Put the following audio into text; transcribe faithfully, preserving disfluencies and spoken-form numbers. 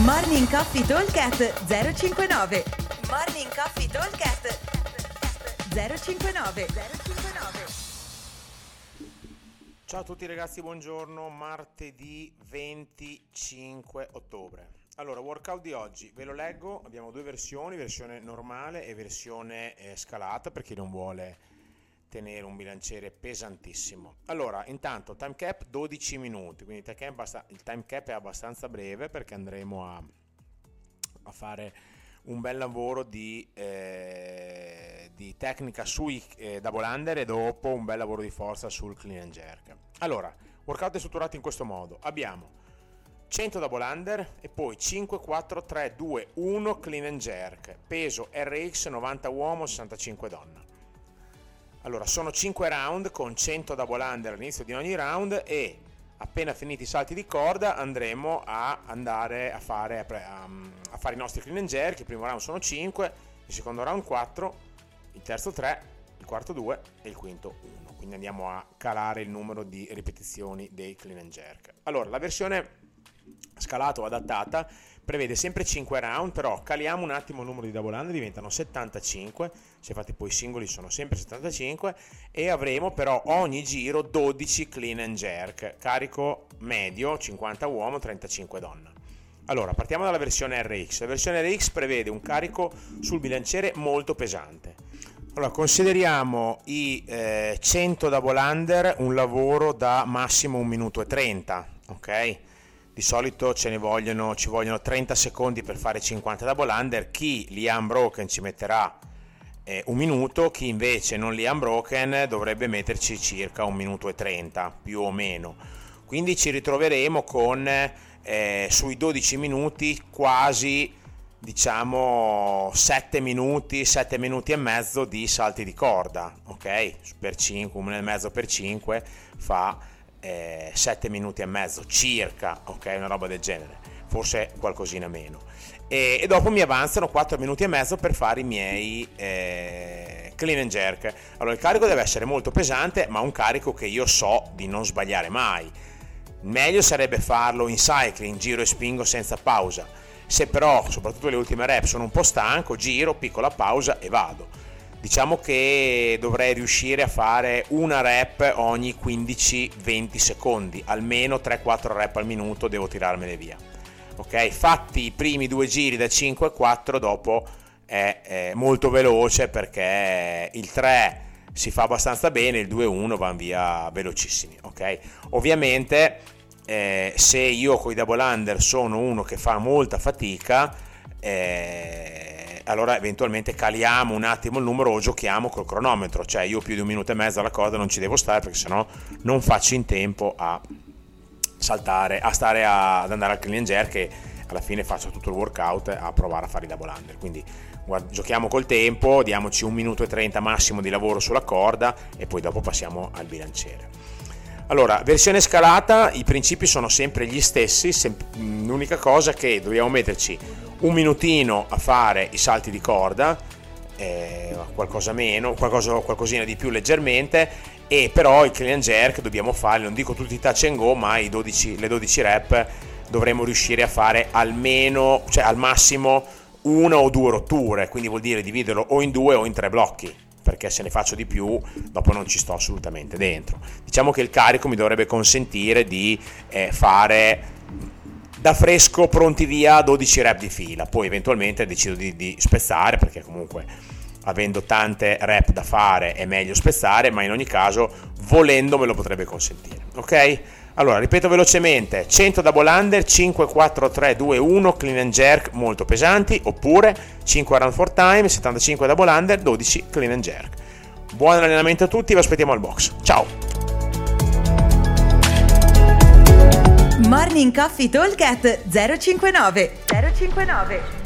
Morning Coffee Talkcast zero cinquantanove. Morning Coffee Talkcast zero cinquantanove. zero cinquantanove. Ciao a tutti ragazzi, buongiorno, martedì venticinque ottobre. Allora, workout di oggi, ve lo leggo, abbiamo due versioni, versione normale e versione eh, scalata per chi non vuole tenere un bilanciere pesantissimo. Allora, intanto time cap dodici minuti, quindi time cap basta, il time cap è abbastanza breve perché andremo a, a fare un bel lavoro di, eh, di tecnica sui eh, double under e dopo un bel lavoro di forza sul clean and jerk. Allora, workout è strutturato in questo modo: abbiamo cento double under e poi cinque, quattro, tre, due, uno clean and jerk, peso R X novanta uomo, sessantacinque donna. Allora, sono cinque round con cento double under all'inizio di ogni round e appena finiti i salti di corda andremo a andare a fare, a, a fare i nostri clean and jerk. Il primo round sono cinque, il secondo round quattro, il terzo tre, il quarto due e il quinto uno. Quindi andiamo a calare il numero di ripetizioni dei clean and jerk. Allora, la versione scalata o adattata prevede sempre cinque round, però caliamo un attimo il numero di double under, diventano settantacinque, se fate poi i singoli sono sempre settantacinque, e avremo però ogni giro dodici clean and jerk, carico medio cinquanta uomo, trentacinque donna. Allora, partiamo dalla versione R X. La versione R X prevede un carico sul bilanciere molto pesante. Allora, consideriamo i eh, cento double under un lavoro da massimo un minuto e trenta, ok? Di solito ce ne vogliono, ci vogliono trenta secondi per fare cinquanta double under. Chi li ha unbroken ci metterà eh, un minuto, chi invece non li ha unbroken dovrebbe metterci circa un minuto e trenta più o meno. Quindi ci ritroveremo con eh, sui dodici minuti quasi, diciamo, sette minuti, sette minuti e mezzo di salti di corda, ok? Per cinque, uno e mezzo per cinque fa Eh, sette minuti e mezzo circa, ok, una roba del genere, forse qualcosina meno, e, e dopo mi avanzano quattro minuti e mezzo per fare i miei eh, clean and jerk. Allora, il carico deve essere molto pesante, ma un carico che io so di non sbagliare mai. Meglio sarebbe farlo in cycling, giro e spingo senza pausa. Se però, soprattutto le ultime rep, sono un po' stanco, giro, piccola pausa e vado. Diciamo che dovrei riuscire a fare una rep ogni quindici venti secondi, almeno tre quattro rep al minuto devo tirarmene via. Ok, fatti i primi due giri da cinque a quattro, dopo è, è molto veloce perché il tre si fa abbastanza bene, il due uno vanno via velocissimi. Ok, ovviamente eh, se io con i double under sono uno che fa molta fatica, eh, allora eventualmente caliamo un attimo il numero o giochiamo col cronometro, cioè io più di un minuto e mezzo alla corda non ci devo stare perché sennò non faccio in tempo a saltare, a stare a, ad andare al clean and jerk, che alla fine faccio tutto il workout a provare a fare i double under. Quindi guarda, giochiamo col tempo, diamoci un minuto e trenta massimo di lavoro sulla corda e poi dopo passiamo al bilanciere. Allora, versione scalata, i principi sono sempre gli stessi, sem- l'unica cosa che dobbiamo metterci un minutino a fare i salti di corda, eh, qualcosa meno, qualcosa, qualcosina di più leggermente, e però i clean and jerk dobbiamo fare, non dico tutti i touch and go, ma i dodici, le dodici rep dovremmo riuscire a fare almeno, cioè al massimo una o due rotture, quindi vuol dire dividerlo o in due o in tre blocchi, perché se ne faccio di più dopo non ci sto assolutamente dentro. Diciamo che il carico mi dovrebbe consentire di eh, fare da fresco, pronti via, dodici rep di fila, poi eventualmente decido di, di spezzare, perché comunque avendo tante rep da fare è meglio spezzare, ma in ogni caso volendo me lo potrebbe consentire, ok? Allora, ripeto velocemente: cento double under, cinque, quattro, tre, due, uno clean and jerk molto pesanti, oppure cinque round for time, settantacinque double under, dodici clean and jerk. Buon allenamento a tutti, vi aspettiamo al box. Ciao! Morning Coffee Talk at zero cinquantanove. zero cinquantanove